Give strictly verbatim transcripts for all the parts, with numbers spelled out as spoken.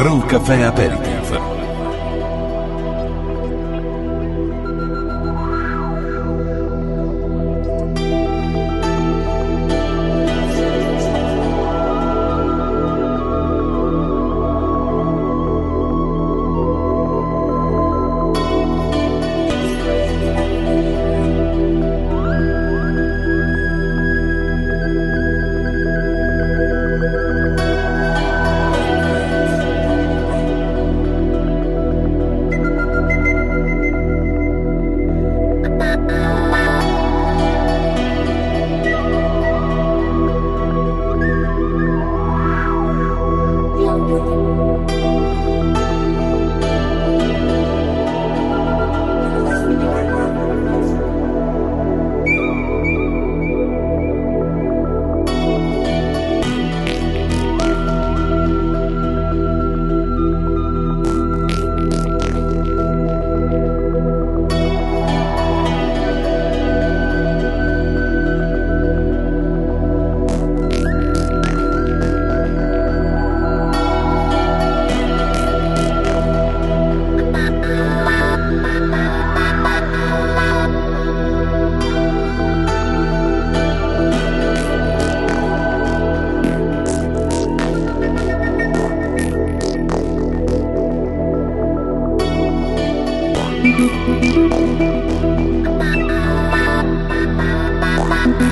Grow Café Aperitif. Thank you.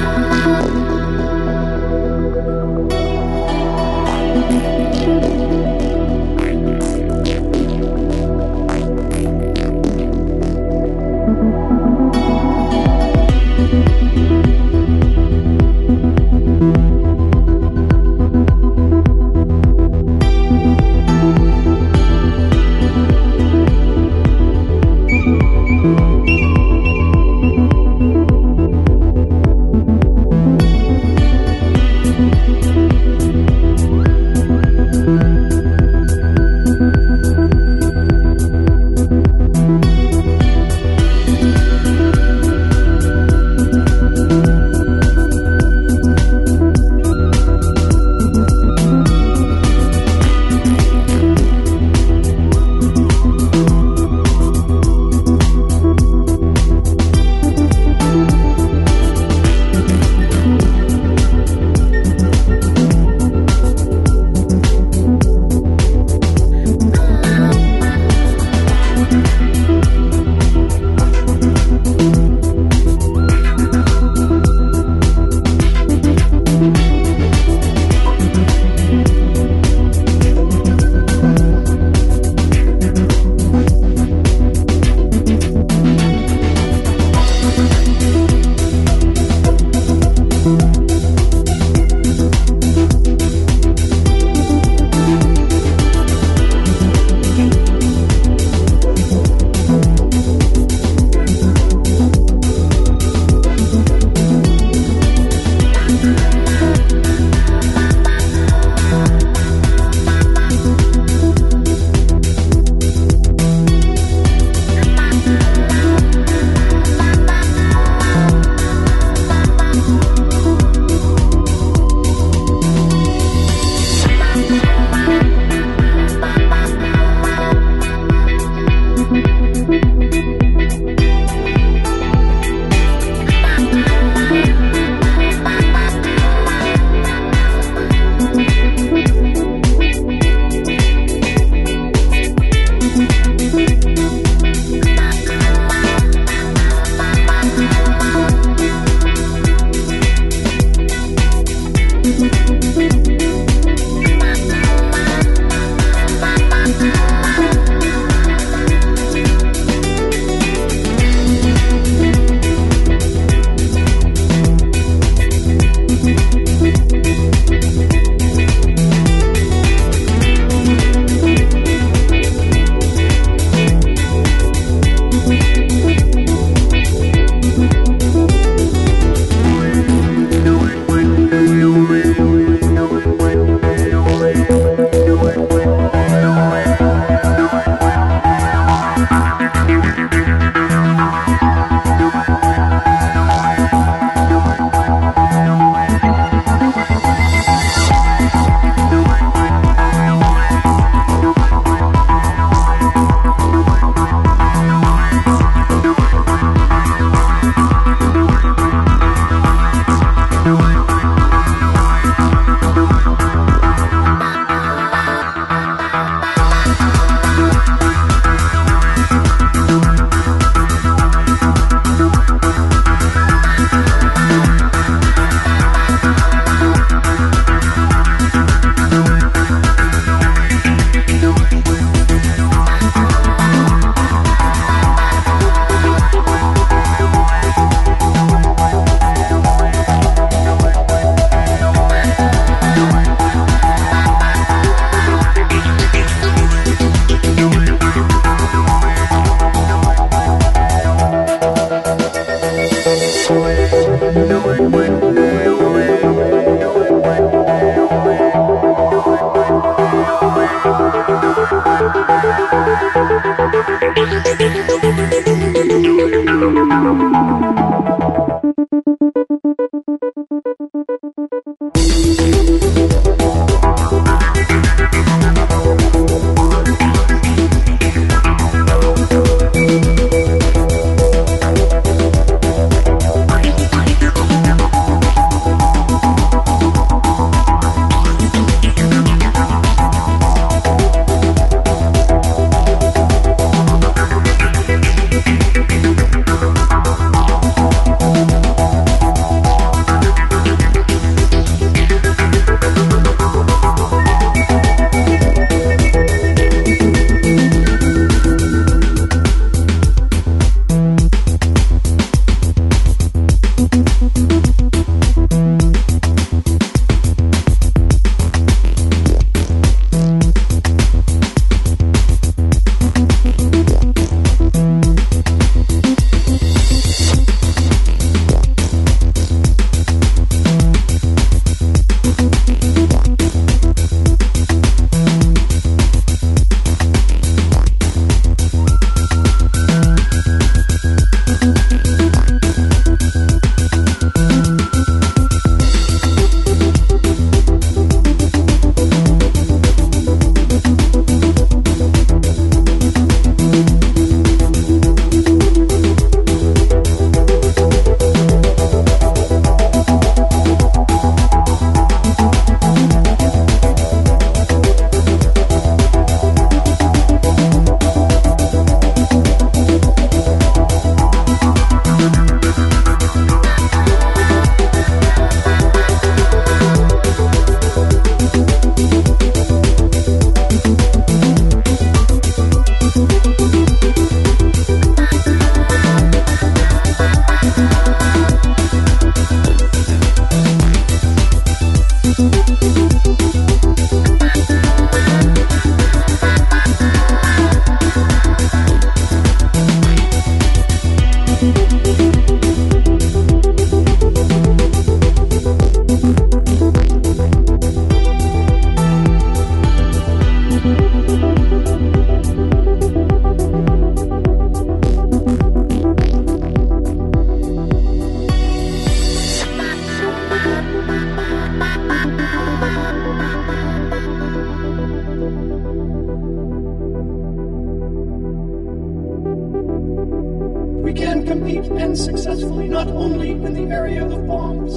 compete and successfully not only in the area of bombs,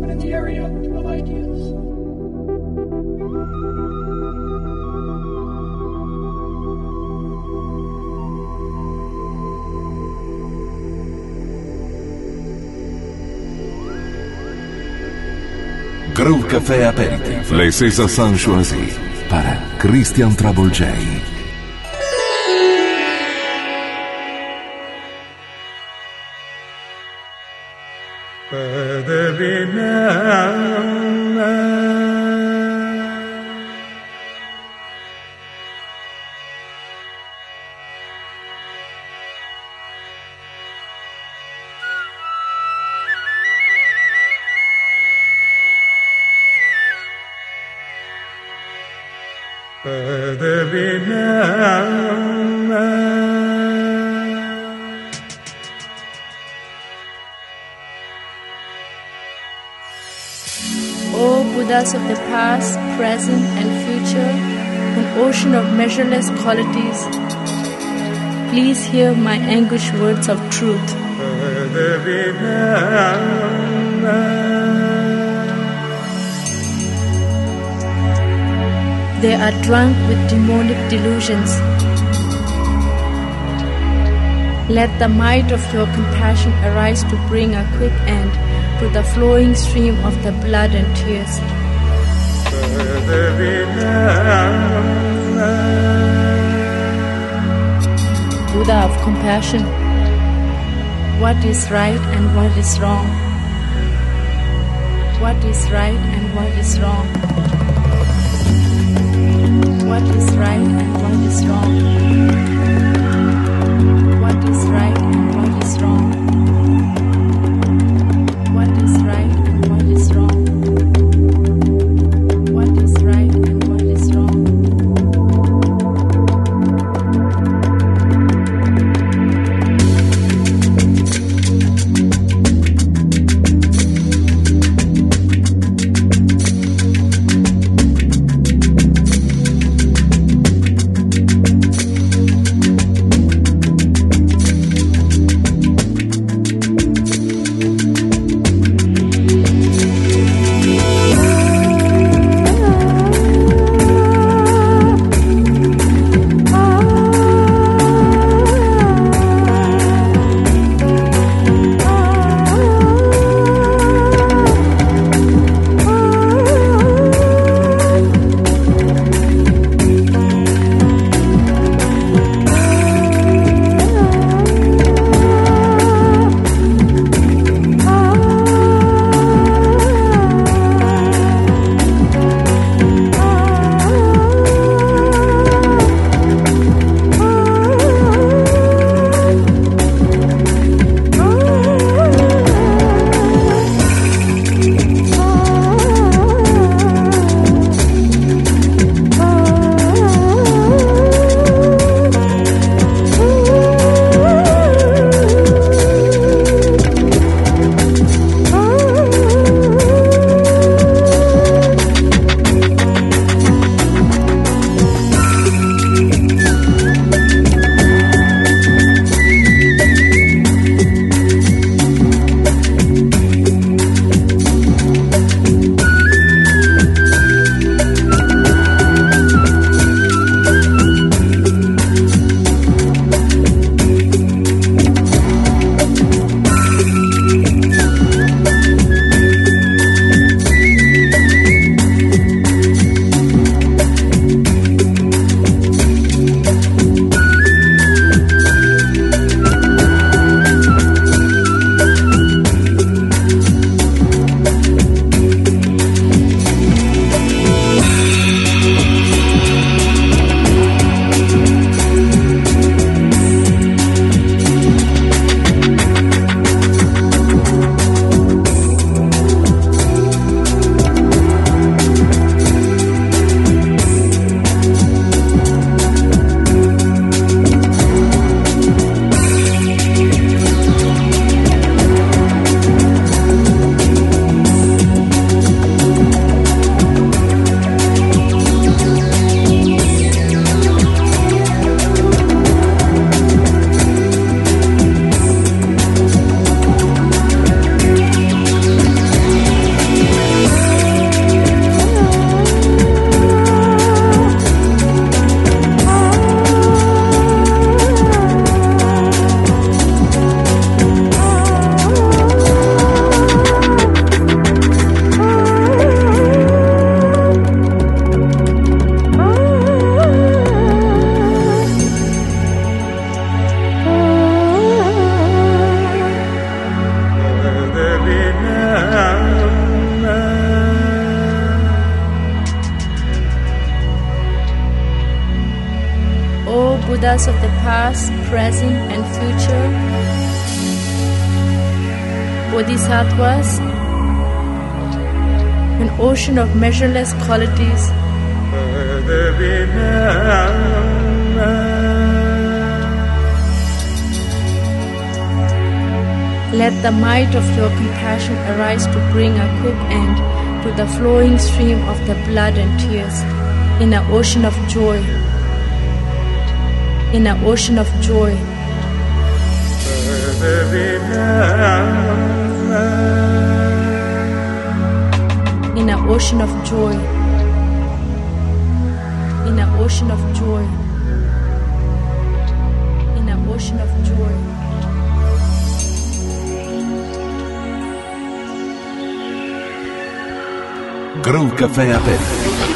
but in the area of ideas. Groove Café Aperitif, les César Sanchoisi, para Christian Travolgei. Of the past, present, and future, an ocean of measureless qualities. Please hear my anguish words of truth. They are drunk with demonic delusions. Let the might of your compassion arise to bring a quick end to the flowing stream of the blood and tears. Buddha of compassion, what is right and what is wrong? What is right and what is wrong? What is right and what is wrong? What is right and what is wrong? What is right and what is wrong? Buddhas of the past, present, and future, Bodhisattvas, an ocean of measureless qualities. Let the might of your compassion arise to bring a quick end to the flowing stream of the blood and tears in an ocean of joy. In an ocean of joy. In an ocean of joy. In an ocean of joy. In an ocean of joy. Groove Café aperto.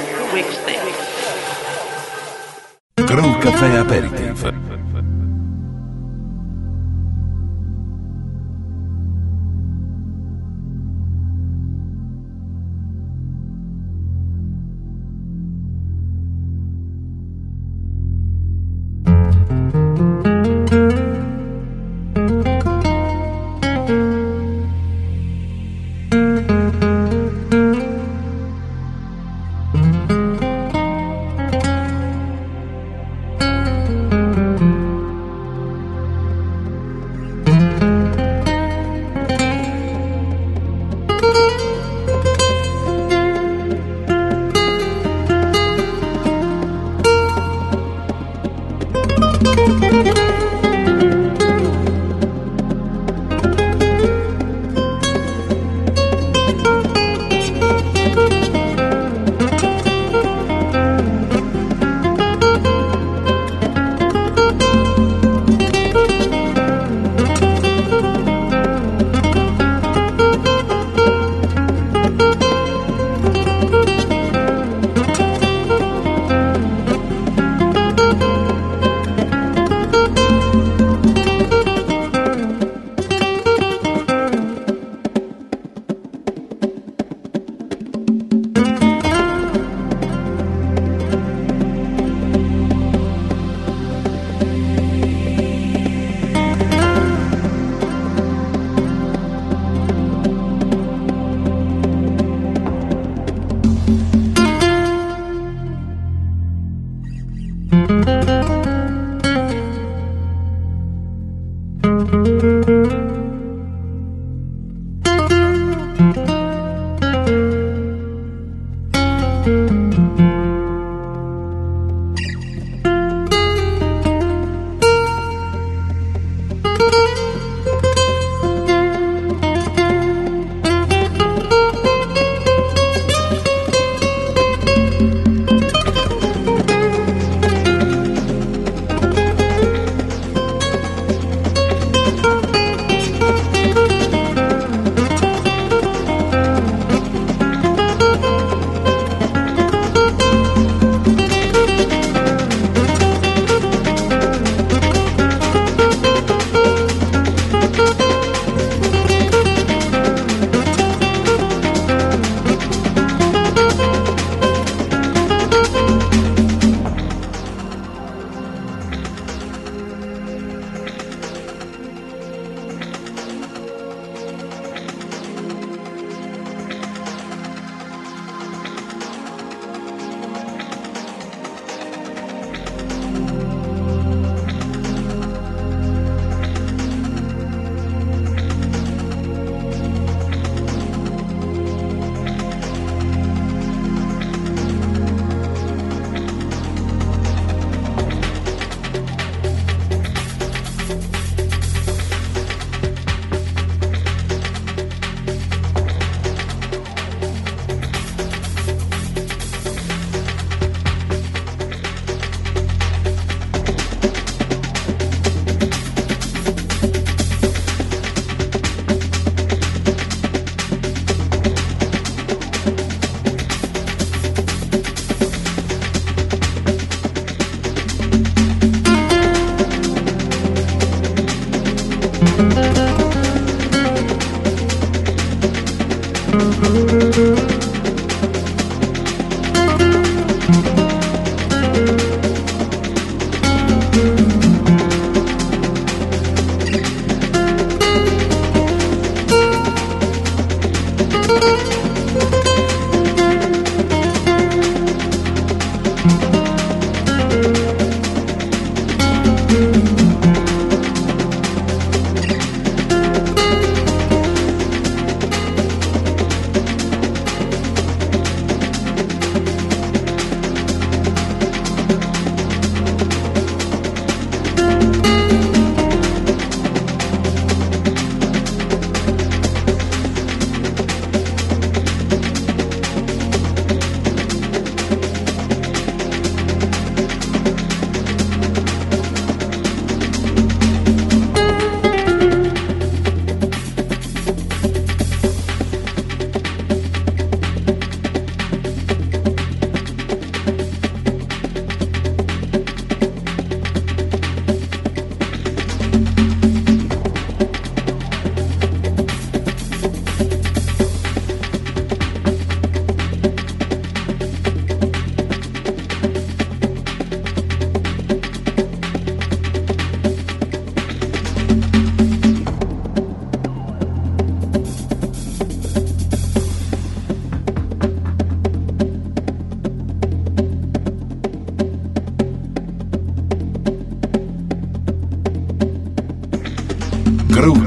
Thank you.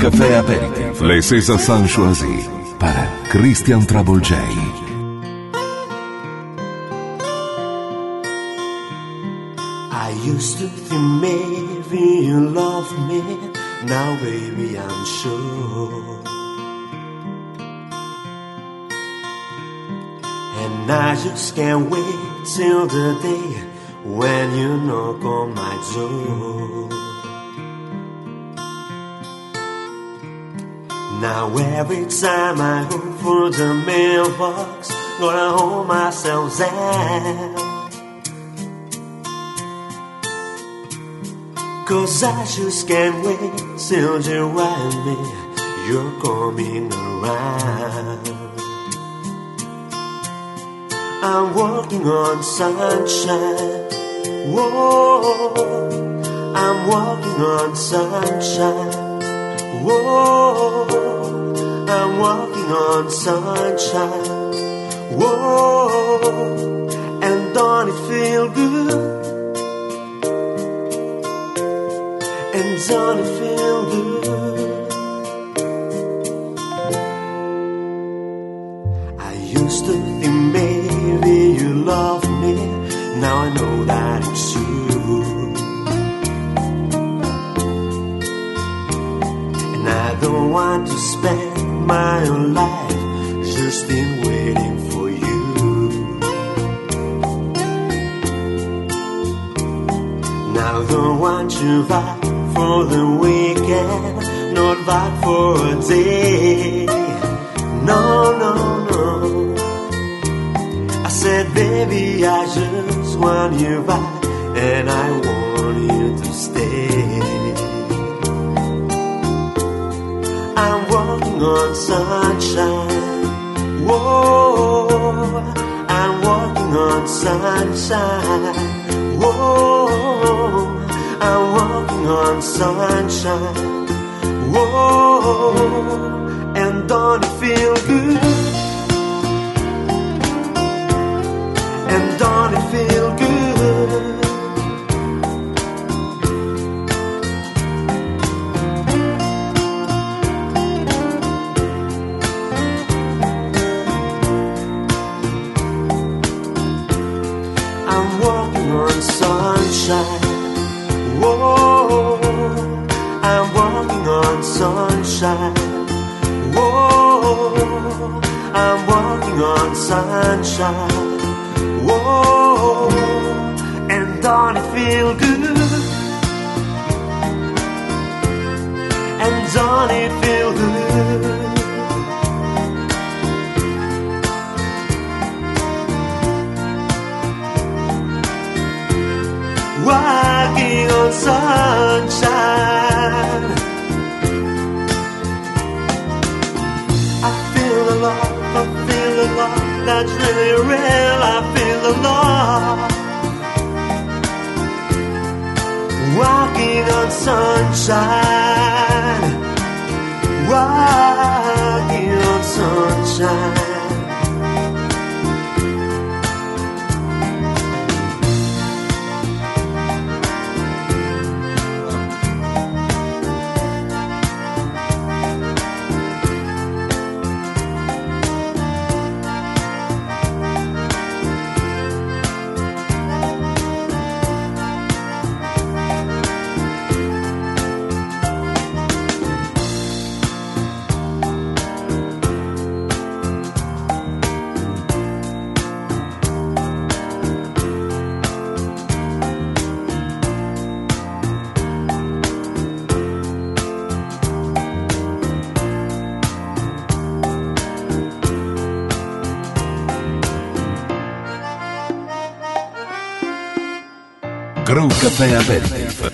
Caffè Aperitif, les César Sanchoisi, para Christian Travolgei. I used to think maybe you loved me, now baby I'm sure. And I just can't wait till the day when you knock on my door. Now every time I go through the mailbox, gonna hold myself down, 'cause I just can't wait till you write me, you're coming around. I'm walking on sunshine, whoa, I'm walking on sunshine. Whoa, I'm walking on sunshine. Whoa, and don't it feel good? is only feel good. I used to think maybe you love me, now I know that it's true. And I don't want to spend my own life just in waiting for you. I don't want you back for the weekend, not back for a day. No, no, no. I said, baby, I just want you back, and I want you to stay. I'm walking on sunshine. Whoa, I'm walking on sunshine. Whoa. I'm walking on sunshine. Whoa, and don't it feel good? And don't it feel good? I'm walking on sunshine. Whoa, I'm walking on sunshine. Whoa, I'm walking on sunshine. Whoa, and don't it feel good? And don't it feel good? Walking on sunshine, I feel the love, I feel the love that's really real. I feel the love. Walking on sunshine, walking on sunshine. Groove Caffè Aperitivo.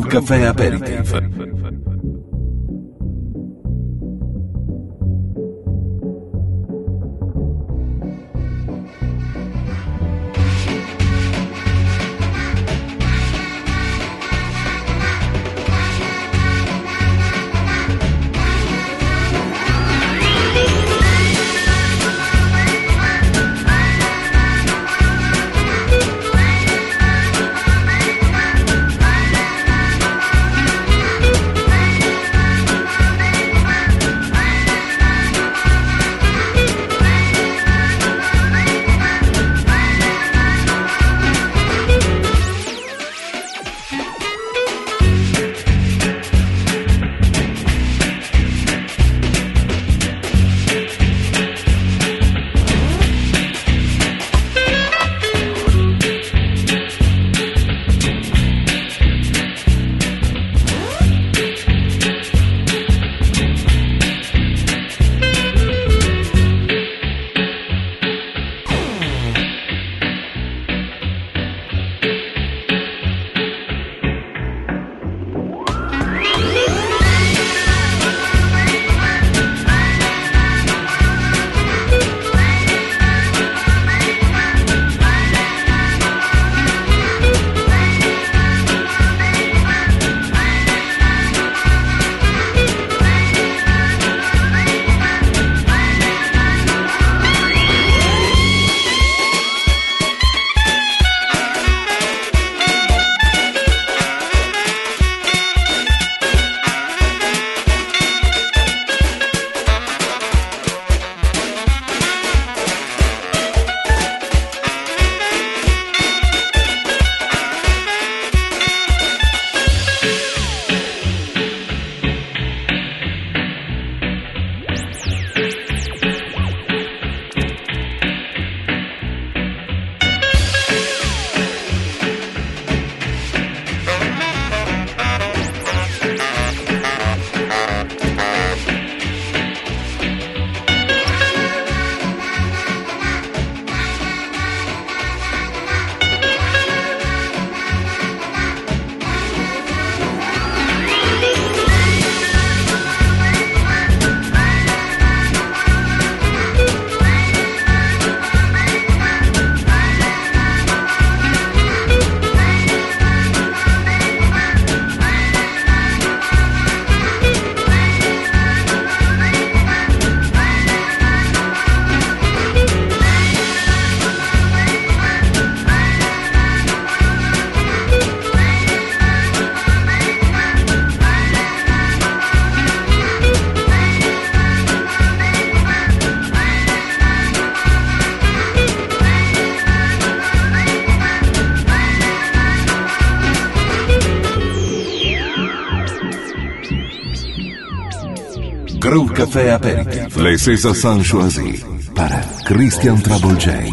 Brew Café Aperitif. Brew Café Aperitif. Les César Choisy para Christian Travolgei.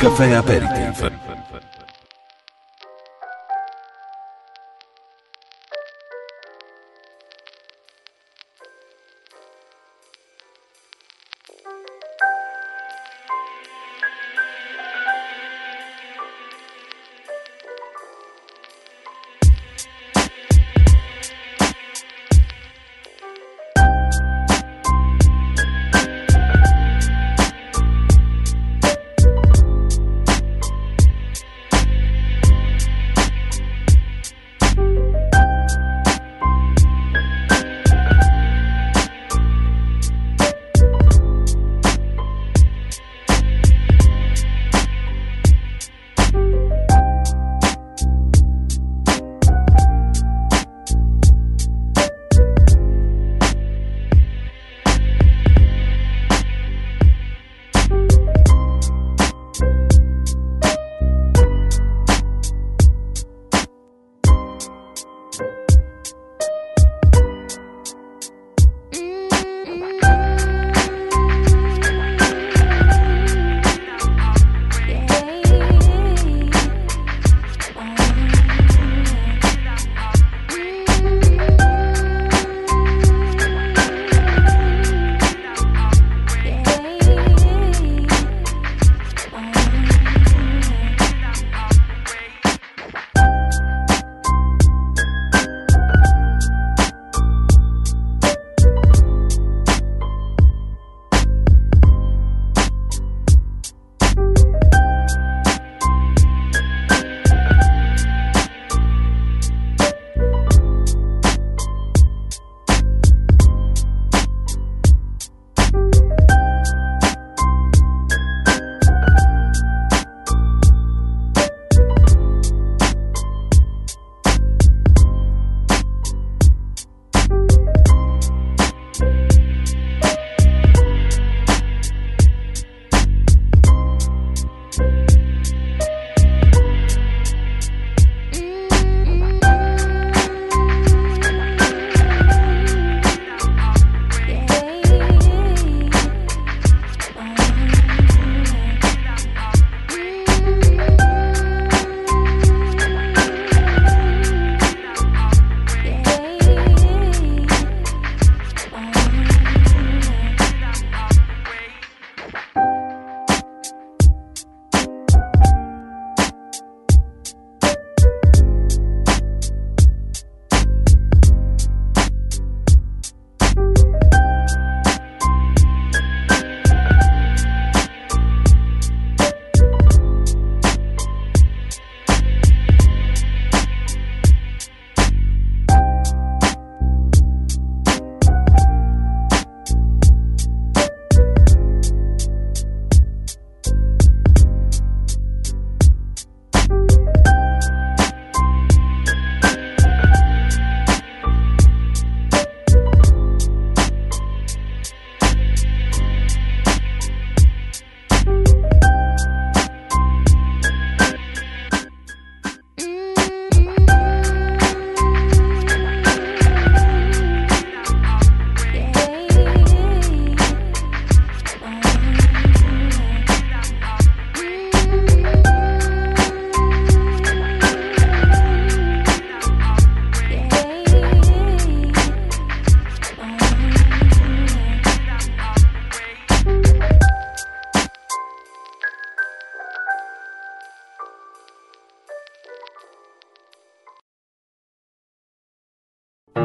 Caffè Aperitif.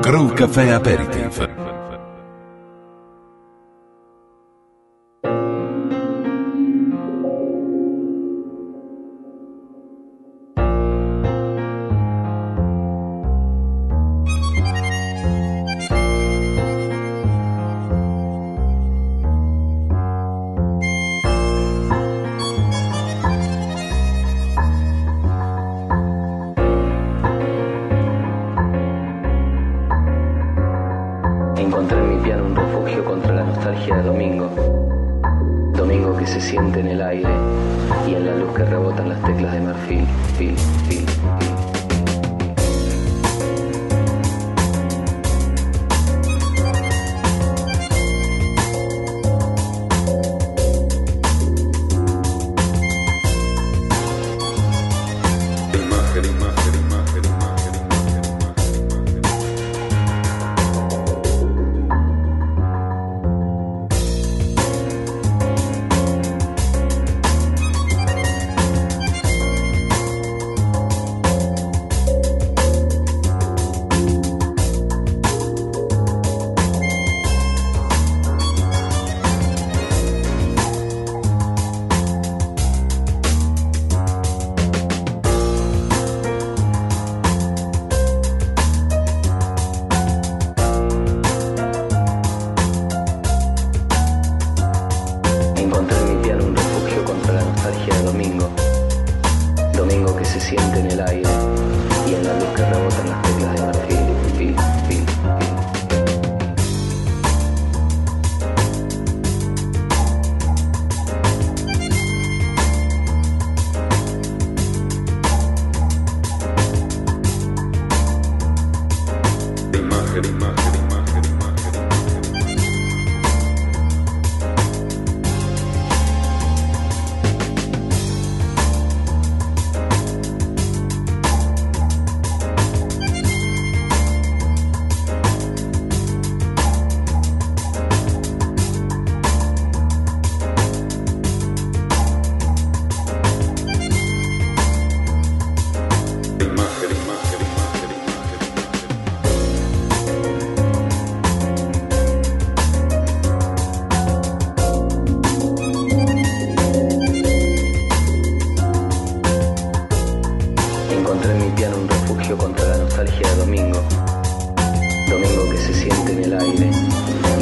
Groove Caffè Aperitif.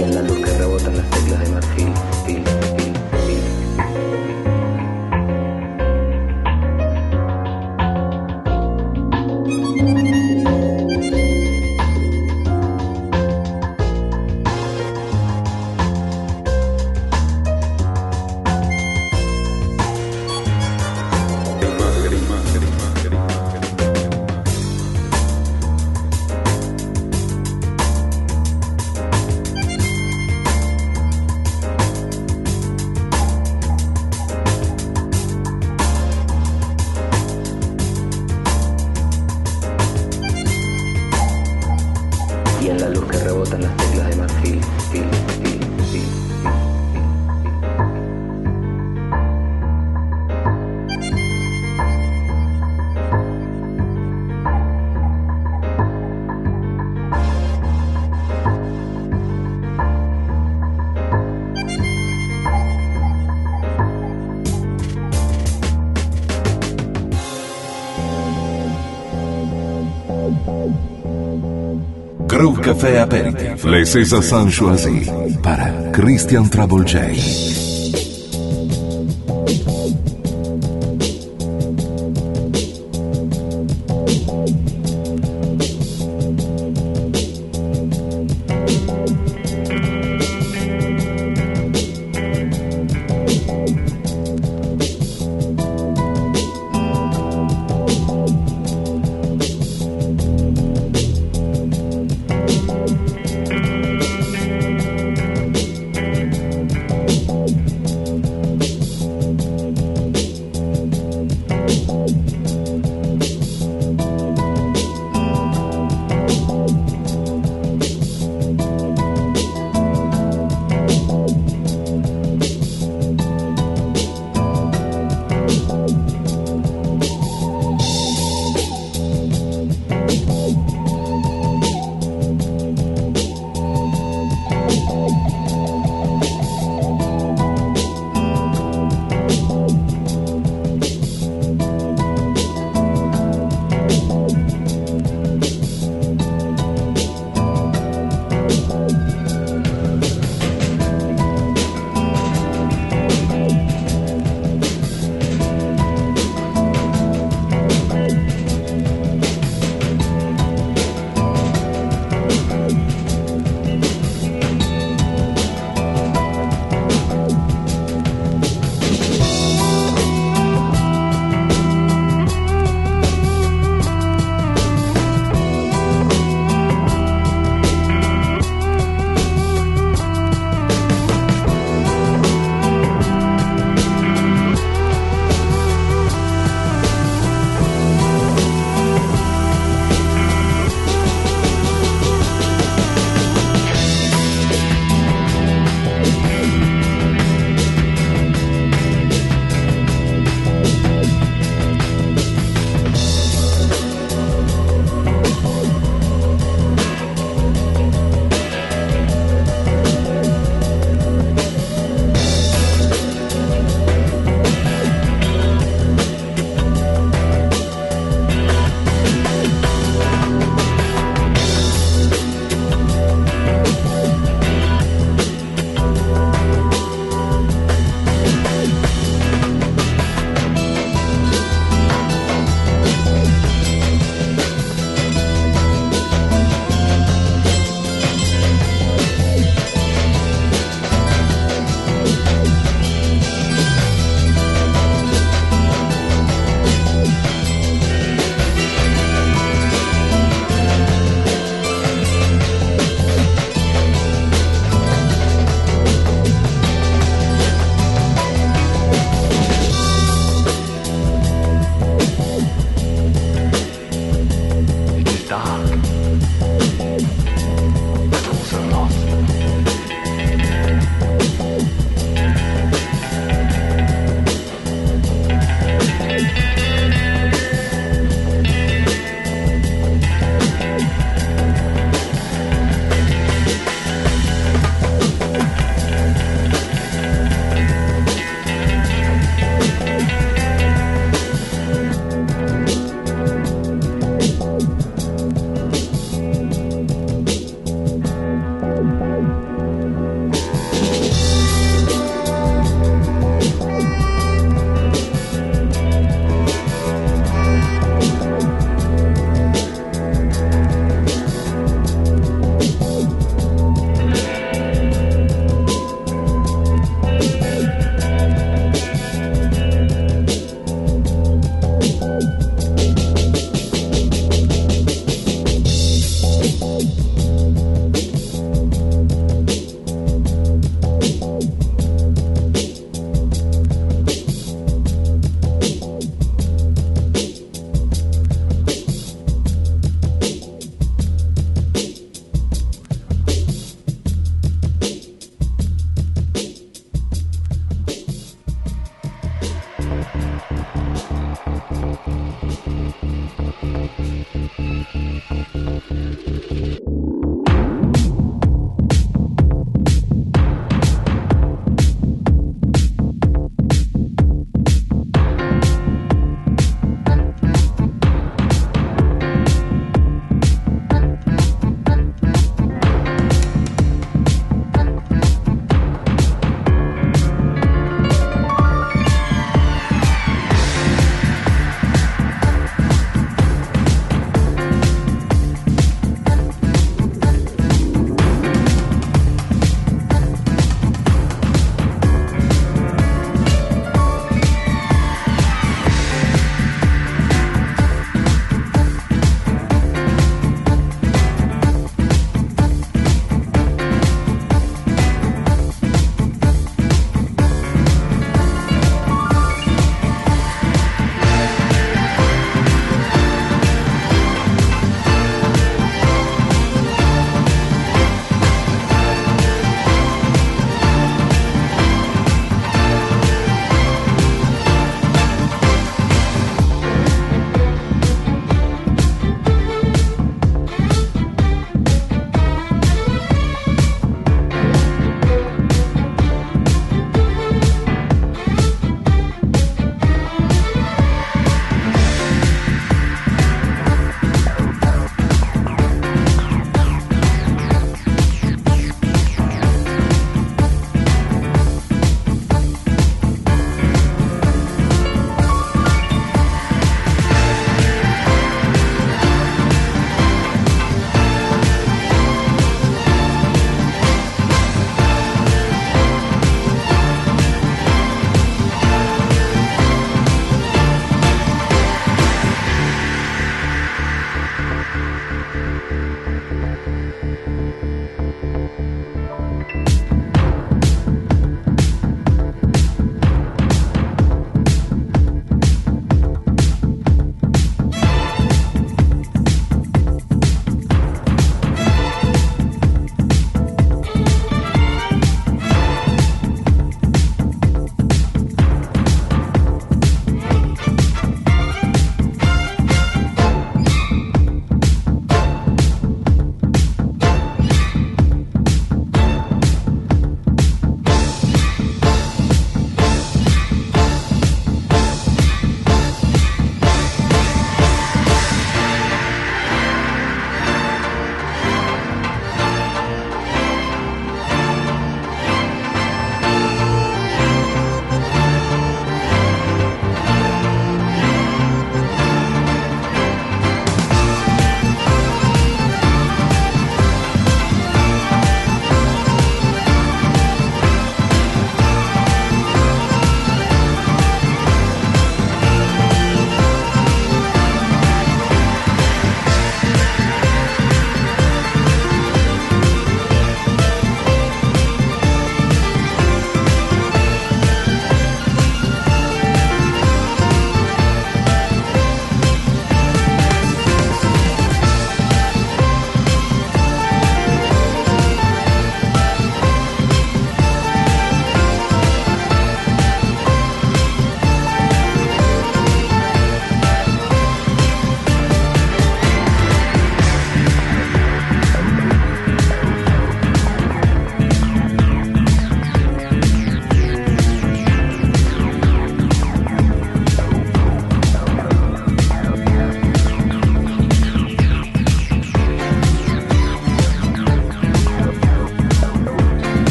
segnalando que rebotan las teclas de marfil, fil, fil, en la luz que rebotan las teclas de marfil, fil, fil, fil. Groove Café Aperitif, les César Sanchoisi, para Christian Travolgei. Oh,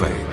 caffè.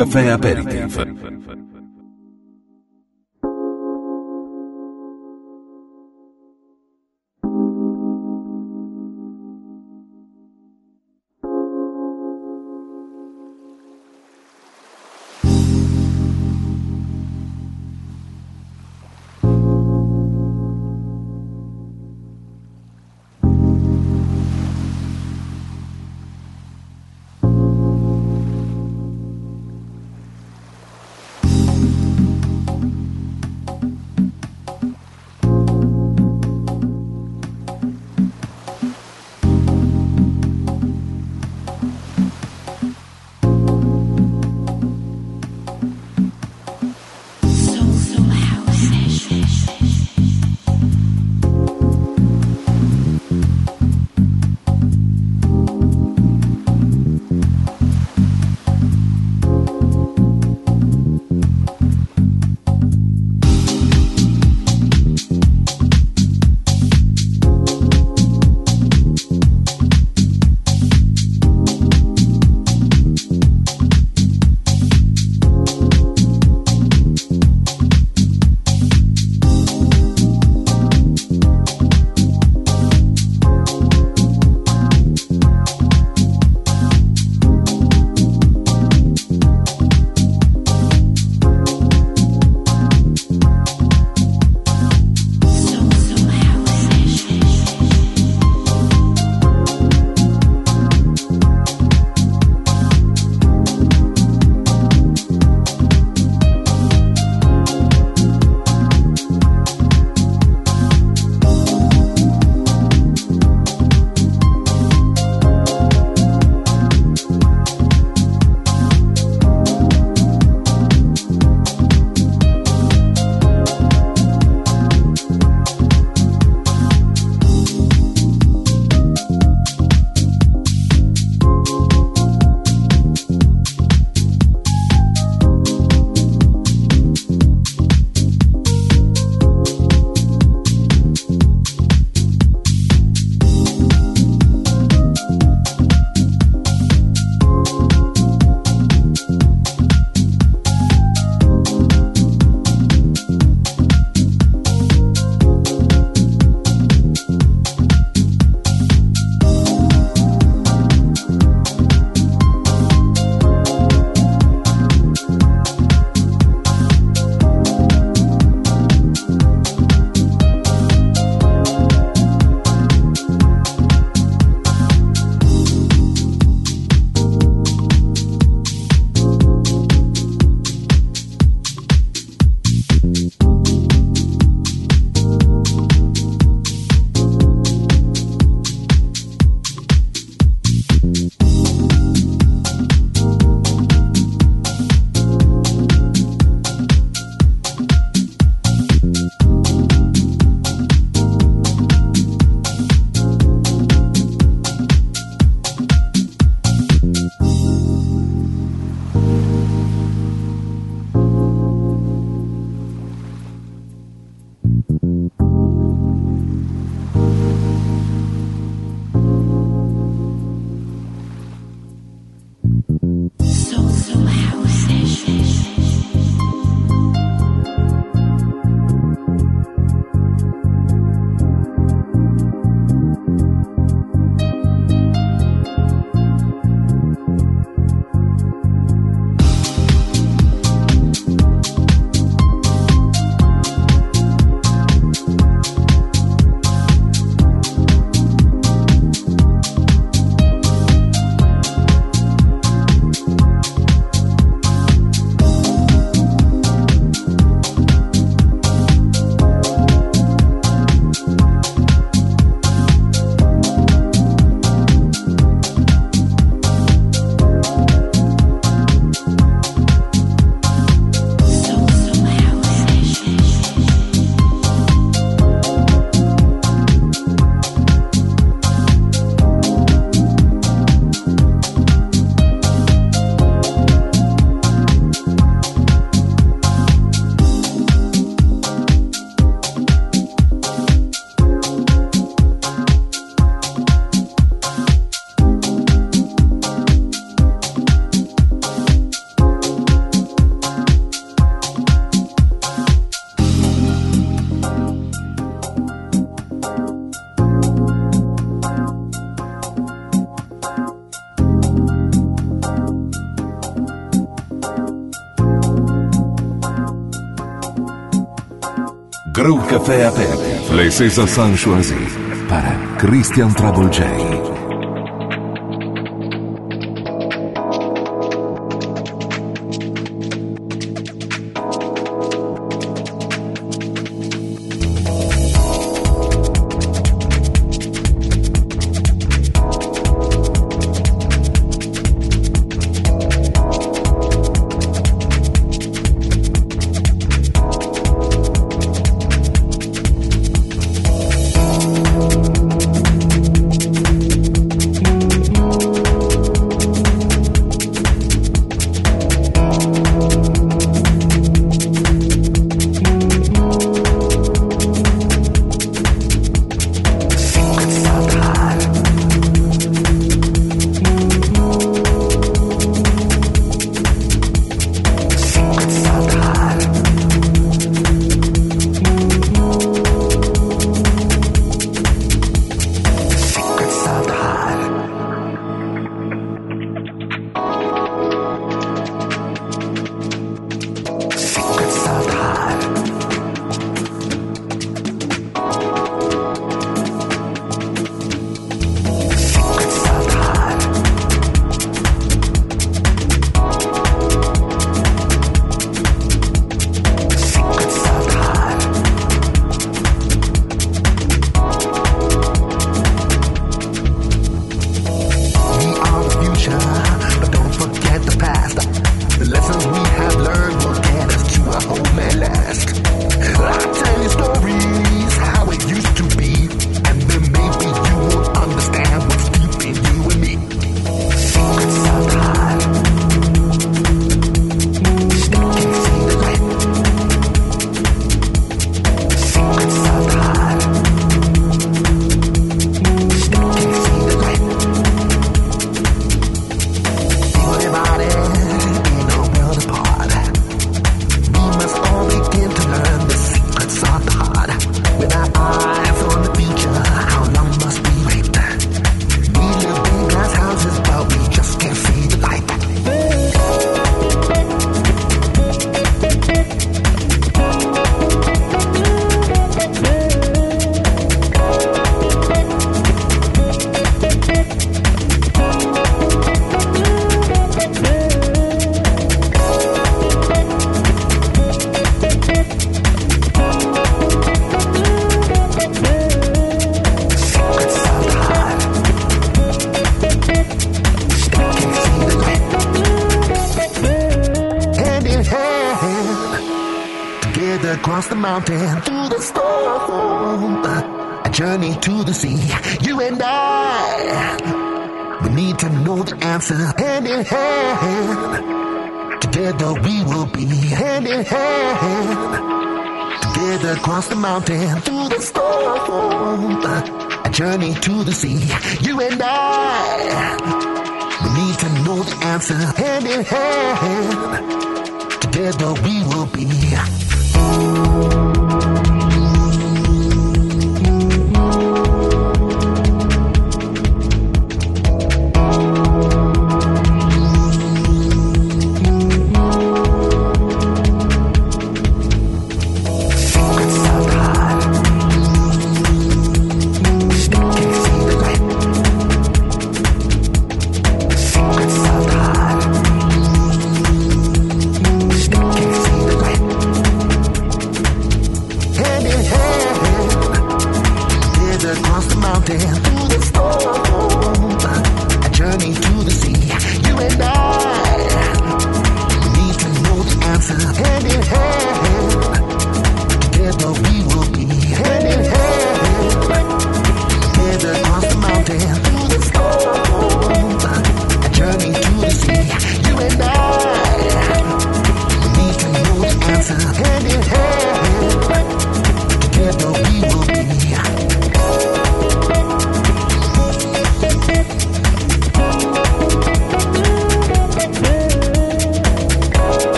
Caffè Aperitif. Group Café aperto. Les Saisons sans choisir. Para Christian Trouble J.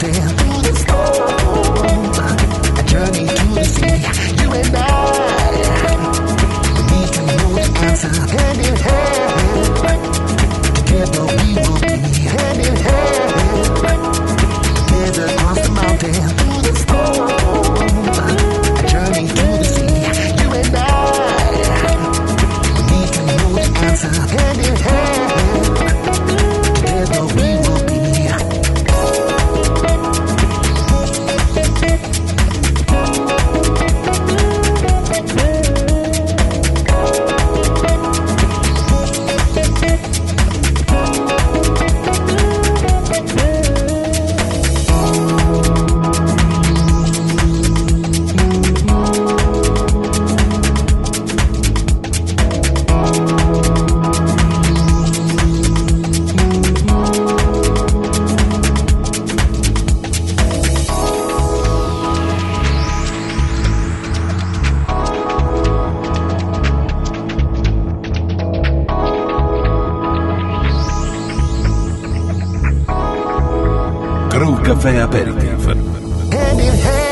something. Let's go. A journey to the sea. You and I. We can know the answer. Hand in hand. Together we will be. Hand in hand. Together across the mountain. Let's go. Hand in hand, together we will be. Caffè Aperitif. Hand in hand.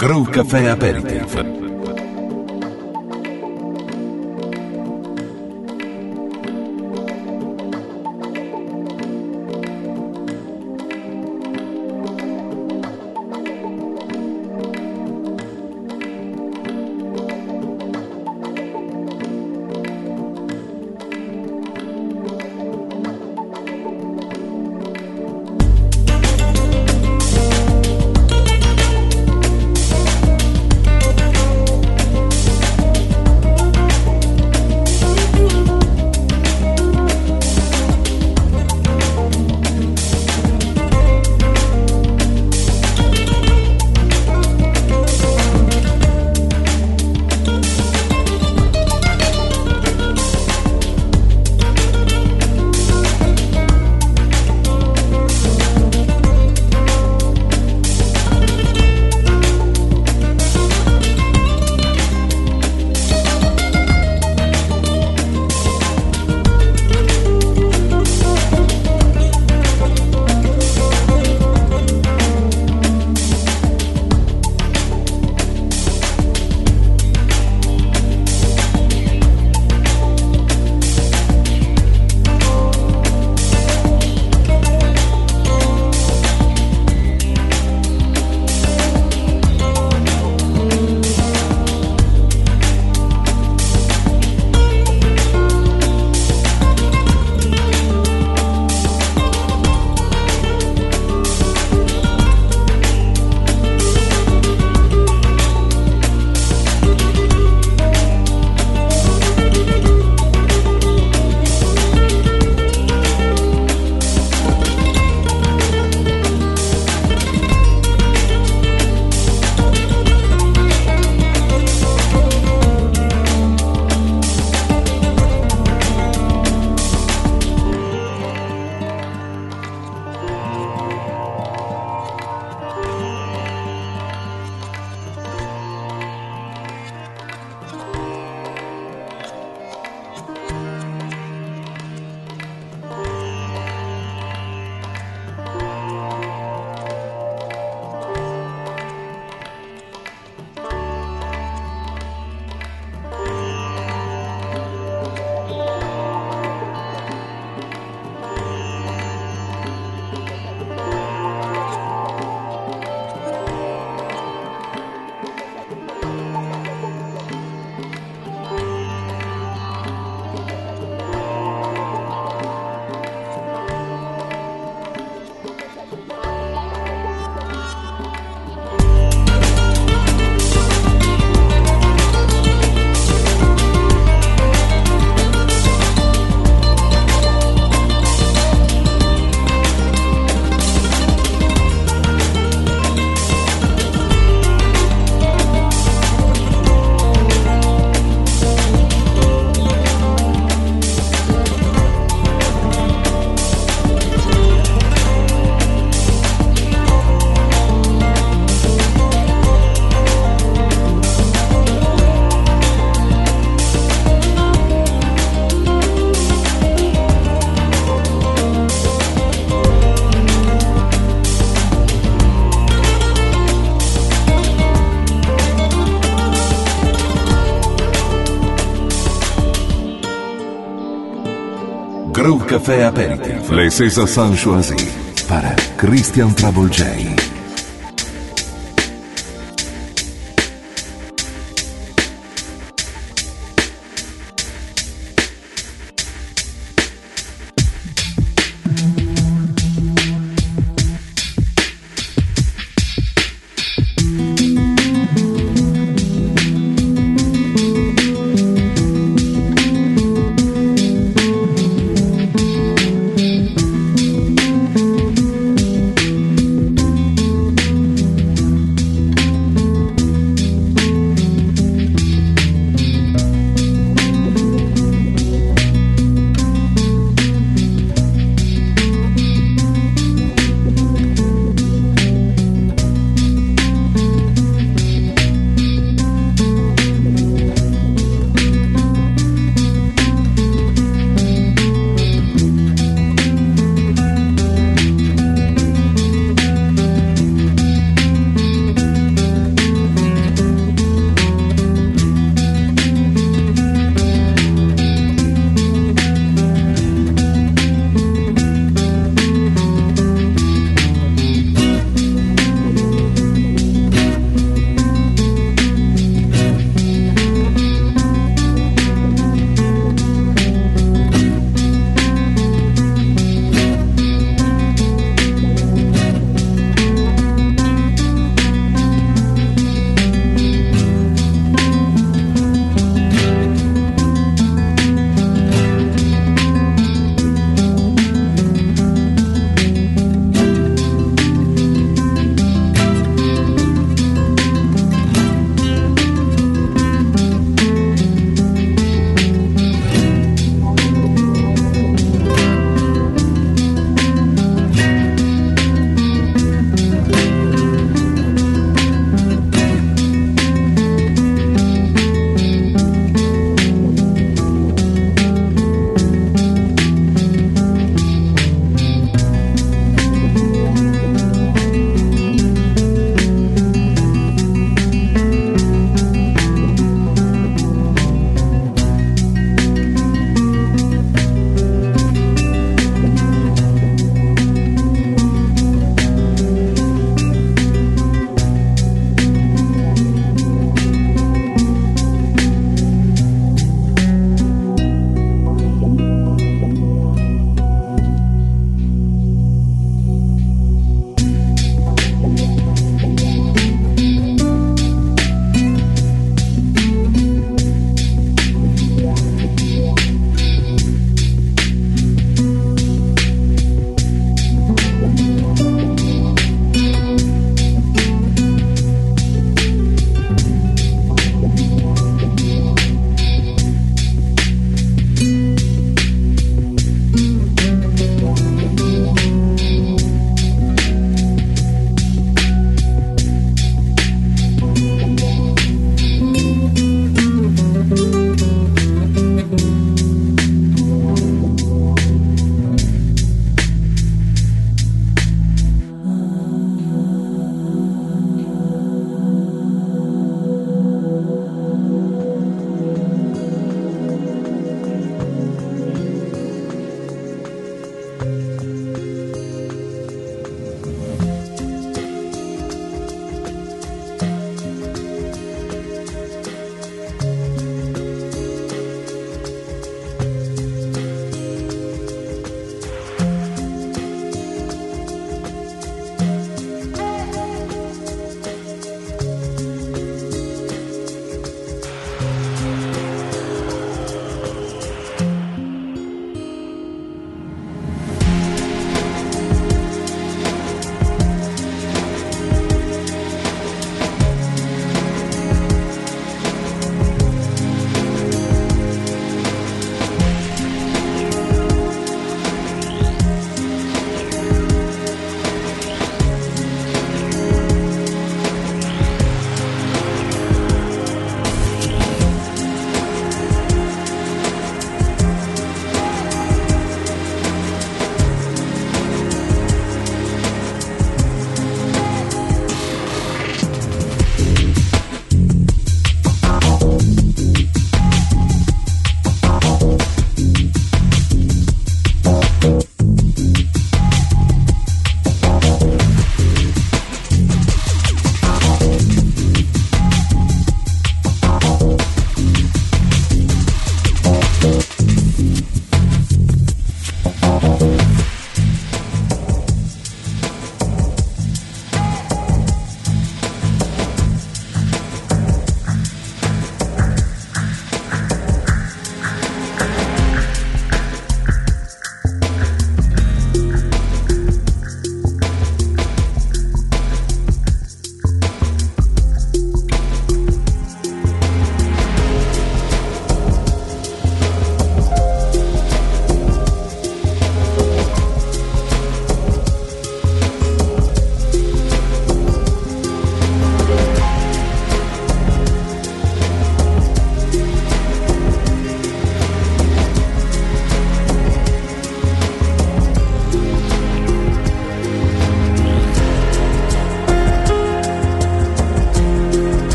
Groove Café Aperitif. Groove Café Aperitif. Les César Sanchoisi para Christian Travolgei.